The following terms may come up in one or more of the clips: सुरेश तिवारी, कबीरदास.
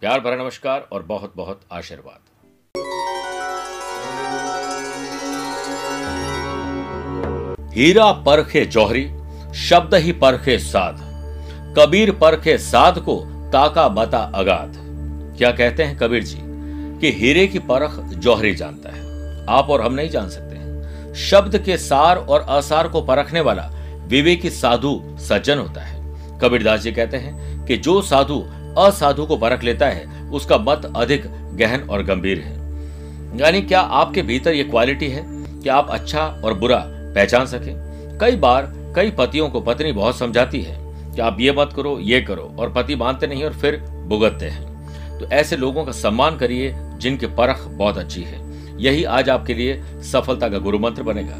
प्यार भरा नमस्कार और बहुत बहुत आशीर्वाद। हीरा परखे जौहरी, शब्द ही परखे साध, कबीर परखे साध को ताका बता अगाध। क्या कहते हैं कबीर जी कि हीरे की परख जौहरी जानता है, आप और हम नहीं जान सकते हैं। शब्द के सार और असार को परखने वाला विवेकी साधु सज्जन होता है। कबीरदास जी कहते हैं कि जो साधु असाधु को परख लेता है उसका मत अधिक गहन और गंभीर है। यानी क्या आपके भीतर ये क्वालिटी है कि आप अच्छा और बुरा पहचान सके। कई बार कई पतियों को पत्नी बहुत समझाती है कि आप ये मत करो, ये करो, और पति मानते नहीं और फिर भुगतते हैं। तो ऐसे लोगों का सम्मान करिए जिनकी परख बहुत अच्छी है। यही आज आपके लिए सफलता का गुरु मंत्र बनेगा।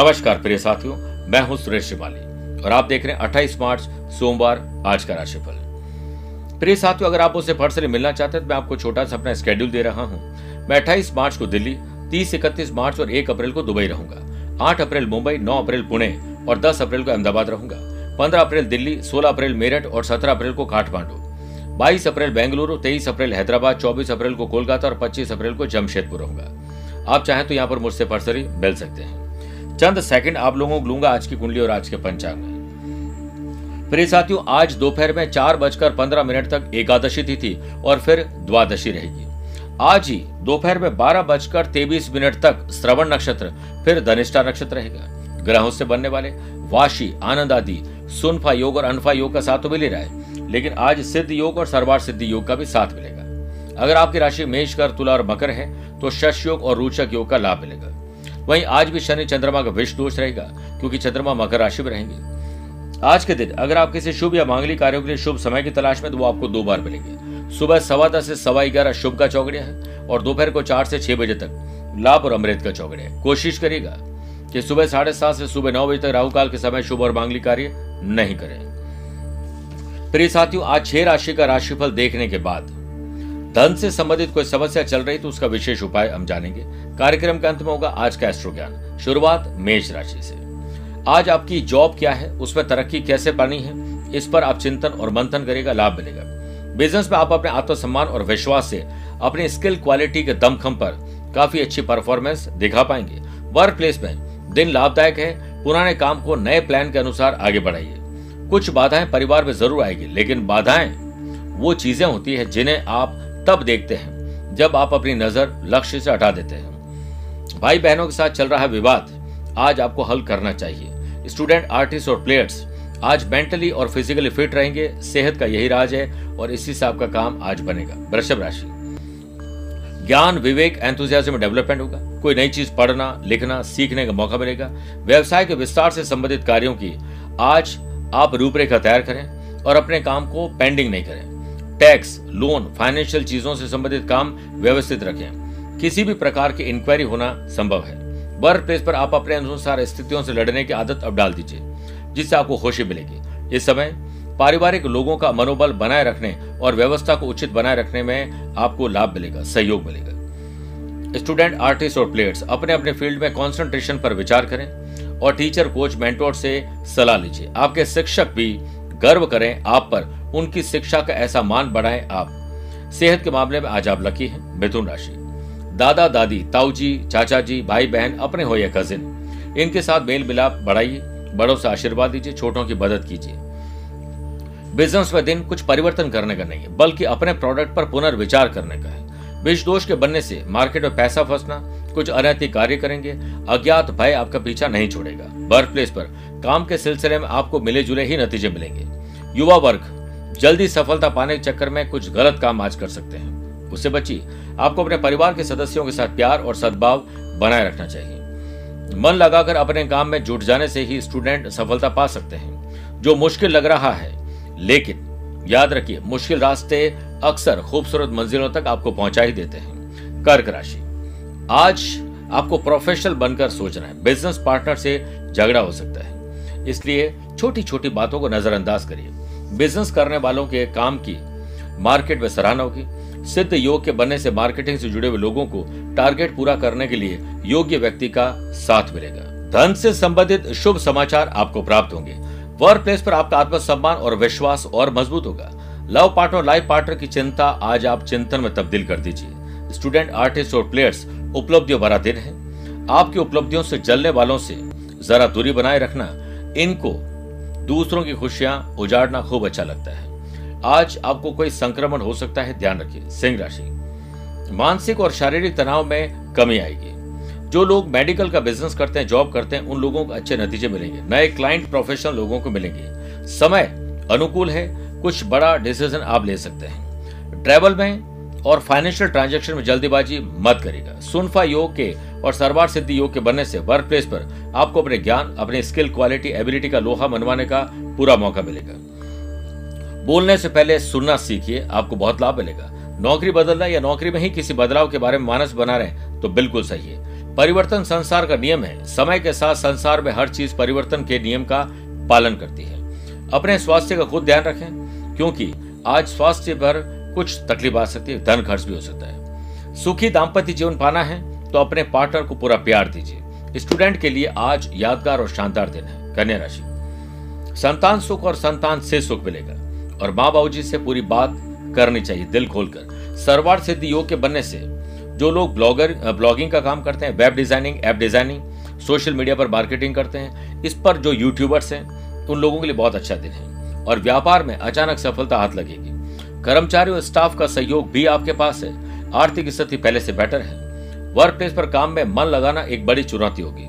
नमस्कार प्रिय साथियों, मैं हूं सुरेश तिवारी और आप देख रहे हैं 28 मार्च सोमवार आज का राशिफल। प्रिय साथियों, अगर आप उसे पर्सनली मिलना चाहते हैं तो मैं आपको छोटा सा अपना स्केड्यूल दे रहा हूं। मैं 28 मार्च को दिल्ली, 30, 31 मार्च और 1 अप्रैल को दुबई रहूंगा। 8 अप्रैल मुंबई, 9 अप्रैल पुणे और 10 अप्रैल को अहमदाबाद रहूंगा। 15 अप्रैल दिल्ली, 16 अप्रैल मेरठ और 17 अप्रैल को काठमांडू। 22 अप्रैल बेंगलुरु, 23 अप्रैल हैदराबाद, 24 अप्रैल को कोलकाता और 25 अप्रैल को जमशेदपुर रहूंगा। आप चाहें तो यहाँ पर मुझसे पर्सनली मिल सकते हैं। चंद सेकंड आप लोगों को लूंगा आज की कुंडली और आज के पंचांग में। प्रिय साथियों, आज दोपहर में 4:15 तक एकादशी तिथि और फिर द्वादशी रहेगी। आज ही दोपहर में 12:23 तक श्रवण नक्षत्र फिर धनिष्ठा नक्षत्र रहेगा। ग्रहों से बनने वाले वाशी, आनंद आदि, सुनफा योग और अनफा योग का साथ तो मिल ही रहा है, लेकिन आज सिद्ध योग और सर्वार्थ सिद्धि योग का भी साथ मिलेगा। अगर आपकी राशि मेष, कर, तुला और मकर है तो शश योग और रोचक योग का लाभ मिलेगा। वहीं आज भी शनि चंद्रमा का विष दोष रहेगा क्योंकि चंद्रमा मकर राशि में रहेंगे। आज के दिन अगर आप किसी शुभ या मांगलिक कार्यों के लिए शुभ समय की तलाश में तो वो आपको 2 बार मिलेंगे। सुबह 10:15 से 11:15 शुभ का चौगड़िया है और दोपहर को 4 से 6 तक लाभ और अमृत का चौगड़िया है। कोशिश करेगा कि सुबह 7:30 से 9 तक राहु काल के समय शुभ और मांगलिक कार्य नहीं करें। प्रिय साथियों, आज 6 राशि का राशिफल देखने के बाद धन से संबंधित कोई समस्या चल रही तो उसका विशेष उपाय हम जानेंगे। कार्यक्रम के अंत में होगा आज का एस्ट्रो ज्ञान। शुरुआत मेष राशि से। आज आपकी जॉब क्या है, उसमें तरक्की कैसे पानी है, इस पर आप चिंतन और मंथन करेगा, लाभ मिलेगा। बिजनेस में आप अपने आत्मसम्मान और विश्वास से अपने स्किल क्वालिटी के दमखम पर काफी अच्छी परफॉर्मेंस दिखा पाएंगे। वर्क प्लेस में दिन लाभदायक है। पुराने काम को नए प्लान के अनुसार आगे बढ़ाइए। कुछ बाधाएं परिवार में जरूर आएगी, लेकिन बाधाएं वो चीजें होती है जिन्हें आप तब देखते हैं जब आप अपनी नजर लक्ष्य से हटा देते हैं। भाई बहनों के साथ चल रहा विवाद आज आपको हल करना चाहिए। स्टूडेंट, आर्टिस्ट और प्लेयर्स आज मेंटली और फिजिकली फिट रहेंगे। सेहत का यही राज है और इसी से आपका काम आज बनेगा। वृषभ राशि। ज्ञान, विवेक, एंथुजियाज्म में डेवलपमेंट होगा। कोई नई चीज पढ़ना, लिखना, सीखने का मौका मिलेगा। व्यवसाय के विस्तार से संबंधित कार्यों की आज आप रूपरेखा तैयार करें और अपने काम को पेंडिंग नहीं करें। टैक्स, लोन, फाइनेंशियल चीजों से संबंधित काम व्यवस्थित रखें। किसी भी प्रकार की इंक्वायरी होना संभव है। वर्क प्लेस पर आप अपने अनुसार स्थितियों से लड़ने की आदत अब डाल दीजिए, जिससे आपको खुशी मिलेगी। इस समय पारिवारिक लोगों का मनोबल बनाए रखने और व्यवस्था को उचित बनाए रखने में आपको लाभ मिलेगा, सहयोग मिलेगा। स्टूडेंट, आर्टिस्ट और प्लेयर्स अपने अपने फील्ड में कॉन्सेंट्रेशन पर विचार करें और टीचर, कोच, मेंटोर से सलाह लीजिए। आपके शिक्षक भी गर्व करें आप पर, उनकी शिक्षा का ऐसा मान बढ़ाएं आप। सेहत के मामले में आज आप लकी हैं। मिथुन राशि, दादा दादी, ताऊ जी, चाचा जी, भाई बहन अपने हो या कजिन, इनके साथ मेल मिलाप बढ़ाइए। बड़ों से आशीर्वाद दीजिए, छोटों की मदद कीजिए। बिजनेस में दिन कुछ परिवर्तन करने का नहीं है, बल्कि अपने प्रोडक्ट पर पुनर्विचार करने का है। विष दोष के बनने से मार्केट में पैसा फंसना, कुछ अनैतिक कार्य करेंगे, अज्ञात भय आपका पीछा नहीं छोड़ेगा। वर्क प्लेस पर काम के सिलसिले में आपको मिले जुले ही नतीजे मिलेंगे। युवा वर्ग जल्दी सफलता पाने के चक्कर में कुछ गलत काम आज कर सकते हैं, उससे बचिए। आपको अपने परिवार के सदस्यों के साथ प्यार और सद्भाव बनाए रखना चाहिए। मन लगाकर अपने काम में जुट जाने से ही स्टूडेंट सफलता पा सकते हैं। जो मुश्किल लग रहा है, लेकिन याद रखिए मुश्किल रास्ते अक्सर खूबसूरत मंजिलों तक आपको पहुंचा ही देते हैं। कर्क राशि, आज आपको प्रोफेशनल बनकर सोचना है। बिजनेस पार्टनर से झगड़ा हो सकता है, इसलिए छोटी छोटी बातों को नजरअंदाज करिए। बिजनेस करने वालों के काम की मार्केट में सराहना होगी। सिद्ध योग के बनने से मार्केटिंग से जुड़े हुए लोगों को टारगेट पूरा करने के लिए योग्य व्यक्ति का साथ मिलेगा। धन से संबंधित शुभ समाचार आपको प्राप्त होंगे। वर्क प्लेस पर आपका आत्मसम्मान और विश्वास और मजबूत होगा। लव पार्टनर और लाइफ पार्टनर की चिंता आज आप चिंतन में तब्दील कर दीजिए। स्टूडेंट, आर्टिस्ट और प्लेयर्स उपलब्धियों भरा दिन है। आपकी उपलब्धियों से जलने वालों से जरा दूरी बनाए रखना, इनको दूसरों की खुशियां उजाड़ना खूब अच्छा लगता है। आज आपको कोई संक्रमण हो सकता है, ध्यान रखिए। सिंह राशि, मानसिक और शारीरिक तनाव में कमी आएगी। जो लोग मेडिकल का बिजनेस करते हैं, जॉब करते हैं, उन लोगों को अच्छे नतीजे मिलेंगे। नए क्लाइंट, प्रोफेशनल लोगों को मिलेंगे। समय अनुकूल है, कुछ बड़ा डिसीजन आप ले सकते हैं। ट्रैवल में और फाइनेंशियल ट्रांजेक्शन में जल्दीबाजी मत करेगा। सुनफा योग के और सर्वार सिद्धि योग के बनने से वर्क प्लेस पर आपको अपने ज्ञान, अपने स्किल, क्वालिटी, एबिलिटी का लोहा मनवाने का पूरा मौका मिलेगा। बोलने से पहले सुनना सीखिए, आपको बहुत लाभ मिलेगा। नौकरी बदलना या नौकरी में ही किसी बदलाव के बारे में मानस बना रहे तो बिल्कुल सही है। परिवर्तन संसार का नियम है। समय के साथ संसार में हर चीज परिवर्तन के नियम का पालन करती है। अपने स्वास्थ्य का खुद ध्यान रखें, क्योंकि आज स्वास्थ्य पर कुछ तकलीफ आ सकती है। धन खर्च भी हो सकता है। सुखी दाम्पत्य जीवन पाना है तो अपने पार्टनर को पूरा प्यार दीजिए। स्टूडेंट के लिए आज यादगार और शानदार दिन है। कन्या राशि, संतान सुख और संतान से सुख मिलेगा और माँ बाबूजी से पूरी बात करनी चाहिए दिल खोलकर। सर्वार्थ सिद्धि योग के बनने से जो लोग ब्लॉगिंग का काम करते हैं, web designing, app designing, social media पर मार्केटिंग करते हैं, इस पर जो यूट्यूबर्स हैं उन लोगों के लिए बहुत अच्छा दिन है। और व्यापार में अचानक सफलता हाथ लगेगी। कर्मचारी और स्टाफ का सहयोग भी आपके पास है। आर्थिक स्थिति पहले से बेटर है। वर्क प्लेस पर काम में मन लगाना एक बड़ी चुनौती होगी।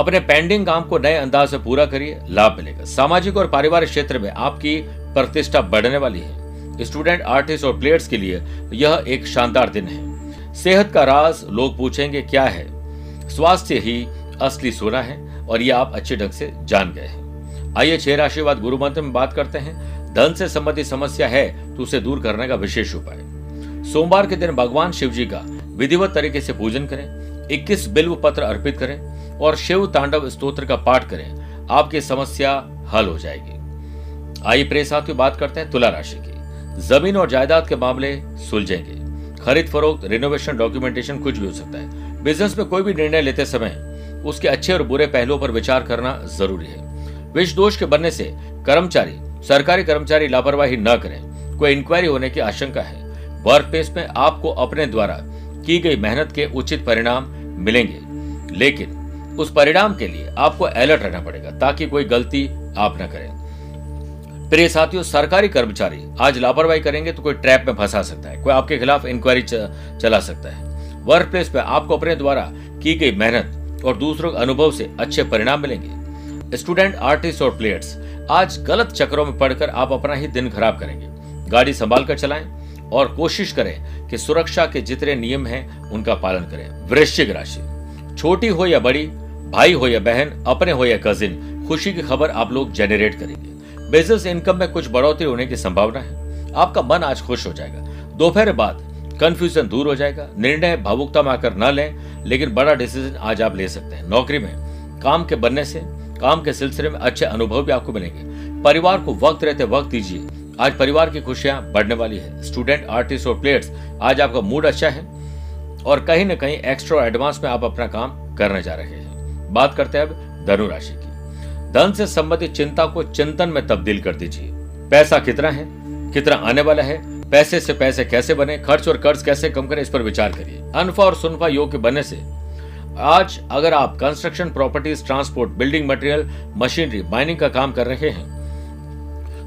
अपने पेंडिंग काम को नए अंदाज से पूरा करिए, लाभ मिलेगा। सामाजिक और पारिवारिक क्षेत्र में आपकी प्रतिष्ठा बढ़ने वाली है। स्टूडेंट, आर्टिस्ट और प्लेयर्स के लिए यह एक शानदार दिन है। सेहत का राज लोग पूछेंगे क्या है, स्वास्थ्य ही असली सोना है और यह आप अच्छे ढंग से जान गए हैं। आइए छह राशि बाद गुरु मंत्र में बात करते हैं। धन से संबंधित समस्या है तो उसे दूर करने का विशेष उपाय। सोमवार के दिन भगवान शिव जी का विधिवत तरीके से पूजन करें, 21 बिल्व पत्र अर्पित करें और शिव तांडव स्तोत्र का पाठ करें। आपकी समस्या हल हो जाएगी। आइए प्रिय साथियों बात करते हैं तुला राशि की। जमीन और जायदाद के मामले सुलझेंगे। खरीद फरोख्त, रिनोवेशन, डॉक्यूमेंटेशन कुछ भी हो सकता है। बिजनेस में कोई भी निर्णय लेते समय उसके अच्छे और बुरे पहलुओं पर विचार करना जरूरी है। विष दोष के बनने से कर्मचारी, सरकारी कर्मचारी लापरवाही न करें, कोई इंक्वायरी होने की आशंका है। वर्क प्लेस में आपको अपने द्वारा की गई मेहनत के उचित परिणाम मिलेंगे, लेकिन उस परिणाम के लिए आपको अलर्ट रहना पड़ेगा ताकि कोई गलती आप न करें। प्रिय साथियों, सरकारी कर्मचारी आज लापरवाही करेंगे तो कोई ट्रैप में फंसा सकता है, कोई आपके खिलाफ इंक्वायरी चला सकता है। वर्क प्लेस में आपको अपने द्वारा की गई मेहनत और दूसरों के अनुभव से अच्छे परिणाम मिलेंगे। स्टूडेंट, आर्टिस्ट और प्लेयर्स आज गलत चक्रों में पड़कर आप अपना ही दिन खराब करेंगे। गाड़ी संभाल कर चलाएं और कोशिश करें कि सुरक्षा के जितने नियम हैं उनका पालन करें। वृश्चिक राशि, छोटी हो या बड़ी, भाई हो या बहन, अपने हो या कजिन, खुशी की खबर आप लोग जनरेट करेंगे। बिजनेस इनकम में कुछ बढ़ोतरी होने की संभावना है। आपका मन आज खुश हो जाएगा। दोपहर बाद कंफ्यूजन दूर हो जाएगा। निर्णय भावुकता में आकर न लें, लेकिन बड़ा डिसीजन आज आप ले सकते हैं। नौकरी में काम के बनने से काम के सिलसिले में अच्छे अनुभव भी आपको मिलेंगे। परिवार को वक्त रहते वक्त दीजिए, आज परिवार की खुशियां बढ़ने वाली है। स्टूडेंट, आर्टिस्ट और प्लेयर्स आज आपका मूड अच्छा है। और कहीं न कहीं एक्स्ट्रा एडवांस में आप अपना काम करने जा रहे हैं। बात करते हैं अब धनु राशि की। धन से संबंधित चिंता को चिंतन में तब्दील कर दीजिए। पैसा कितना है, कितना आने वाला है, पैसे से पैसे कैसे बने, खर्च और कर्ज कैसे कम करें, इस पर विचार करिए। अनफा और सुनफा योग के बनने से आज अगर आप construction, properties, transport, building material, machinery, mining का काम कर रहे हैं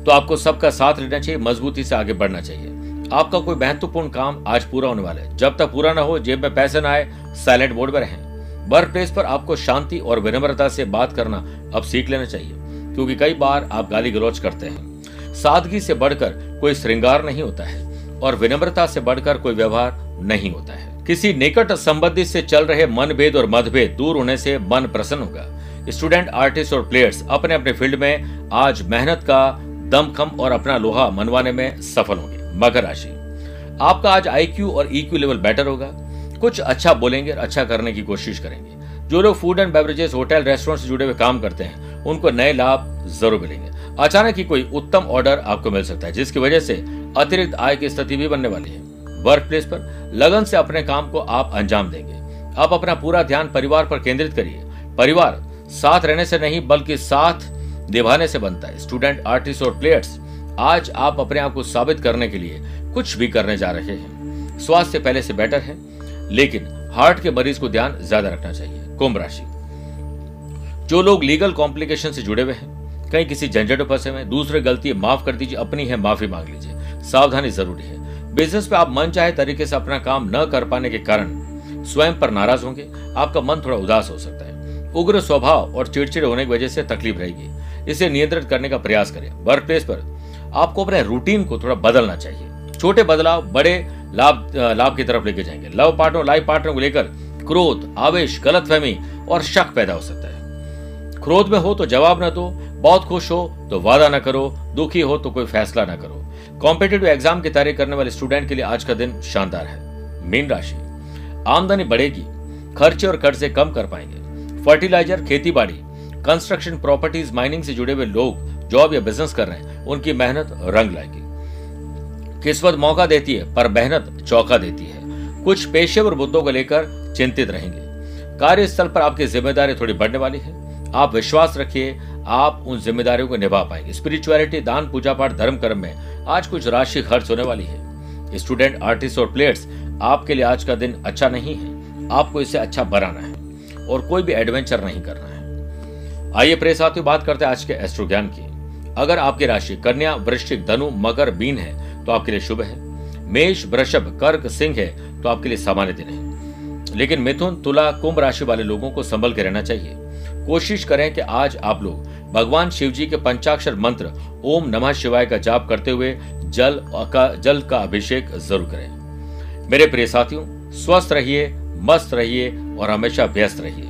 तो आपको सबका साथ लेना चाहिए, मजबूती से आगे बढ़ना चाहिए। आपका कोई महत्वपूर्ण काम आज पूरा होने वाला है, जब तक पूरा ना हो जेब में पैसे ना आए साइलेंट मोड में रहें। वर्क प्लेस पर आपको शांति और विनम्रता से बात करना अब सीख लेना चाहिए, क्योंकि कई बार आप गाली गलौज करते हैं। सादगी से बढ़कर कोई श्रृंगार नहीं होता है और विनम्रता से बढ़कर कोई व्यवहार नहीं होता है। किसी निकट संबंधी से चल रहे मनभेद और मतभेद दूर होने से मन प्रसन्न होगा। स्टूडेंट, आर्टिस्ट और प्लेयर्स अपने अपने फील्ड में आज मेहनत का दमखम और अपना लोहा मनवाने में सफल होंगे। मकर राशि, आपका आज आईक्यू और ईक्यू लेवल बेटर होगा। कुछ अच्छा बोलेंगे और अच्छा करने की कोशिश करेंगे। जो लोग food and beverages, hotel, restaurant से जुड़े हुए काम करते हैं उनको नए लाभ जरूर मिलेंगे। अचानक ही कोई उत्तम ऑर्डर आपको मिल सकता है, जिसकी वजह से अतिरिक्त आय की स्थिति भी बनने वाली है। वर्क प्लेस पर लगन से अपने काम को आप अंजाम देंगे। आप अपना पूरा ध्यान परिवार पर केंद्रित करिए। परिवार साथ रहने से नहीं बल्कि साथ निभाने से बनता है। स्टूडेंट, आर्टिस्ट और प्लेयर्स आज आप अपने आप को साबित करने के लिए कुछ भी करने जा रहे हैं। स्वास्थ्य पहले से बेटर है, लेकिन हार्ट के मरीज को ध्यान ज्यादा रखना चाहिए। कुंभ राशि, जो लोग लीगल कॉम्प्लिकेशन से जुड़े हुए हैं, कहीं किसी झंझट में फंसे हुए, दूसरे गलती माफ कर दीजिए, अपनी है माफी मांग लीजिए। सावधानी जरूरी है। बिजनेस पे आप मन चाहे तरीके से अपना काम न कर पाने के कारण स्वयं पर नाराज होंगे। आपका मन थोड़ा उदास हो सकता है। उग्र स्वभाव और चिड़चिड़ होने की वजह से तकलीफ रहेगी, इसे नियंत्रित करने का प्रयास करें। वर्क प्लेस पर आपको अपने रूटीन को थोड़ा बदलना चाहिए। छोटे बदलाव बड़े लाभ की तरफ लेके जाएंगे। लव पार्टनर, लाइफ पार्टनर को लेकर क्रोध, आवेश, गलतफहमी और शक पैदा हो सकता है। क्रोध में हो तो जवाब न दो, बहुत खुश हो तो वादा न करो, दुखी हो तो कोई फैसला न करो। कॉम्पिटिटिव एग्जाम की तैयारी करने वाले स्टूडेंट के लिए आज का दिन शानदार है। मीन राशि, आमदनी बढ़ेगी, खर्चे और कर्जे कम कर पाएंगे। फर्टिलाइजर, खेतीबाड़ी, कंस्ट्रक्शन, प्रॉपर्टीज, माइनिंग से जुड़े हुए लोग जॉब या बिजनेस कर रहे हैं, उनकी मेहनत रंग लाएगी। किस्मत मौका देती है पर मेहनत चौका देती है। कुछ पेशेवर मुद्दों को लेकर चिंतित रहेंगे। कार्यस्थल पर आपकी जिम्मेदारी थोड़ी बढ़ने वाली है। आप विश्वास रखिए, आप उन जिम्मेदारियों को निभा पाएंगे। स्पिरिचुअलिटी, दान, पूजा पाठ, धर्म कर्म में आज कुछ राशि खर्च होने वाली है। स्टूडेंट, आर्टिस्ट और प्लेयर्स आपके लिए आज का दिन अच्छा नहीं है, आपको इसे अच्छा बनाना है और कोई भी एडवेंचर नहीं करना है। आइए प्रिय साथियों, बात करते हैं आज के एस्ट्रो ज्ञान की। अगर आपकी राशि कन्या, वृश्चिक, धनु, मकर, मीन है तो आपके लिए शुभ है। मेष, वृषभ, कर्क, सिंह है तो आपके लिए सामान्य दिन है, लेकिन मिथुन, तुला, कुंभ राशि वाले लोगों को संभल के रहना चाहिए। कोशिश करें कि आज आप लोग भगवान शिव जी के पंचाक्षर मंत्र ओम नमः शिवाय का जाप करते हुए जल का अभिषेक जरूर करें। मेरे प्रिय साथियों, स्वस्थ रहिए, मस्त रहिए और हमेशा व्यस्त रहिए।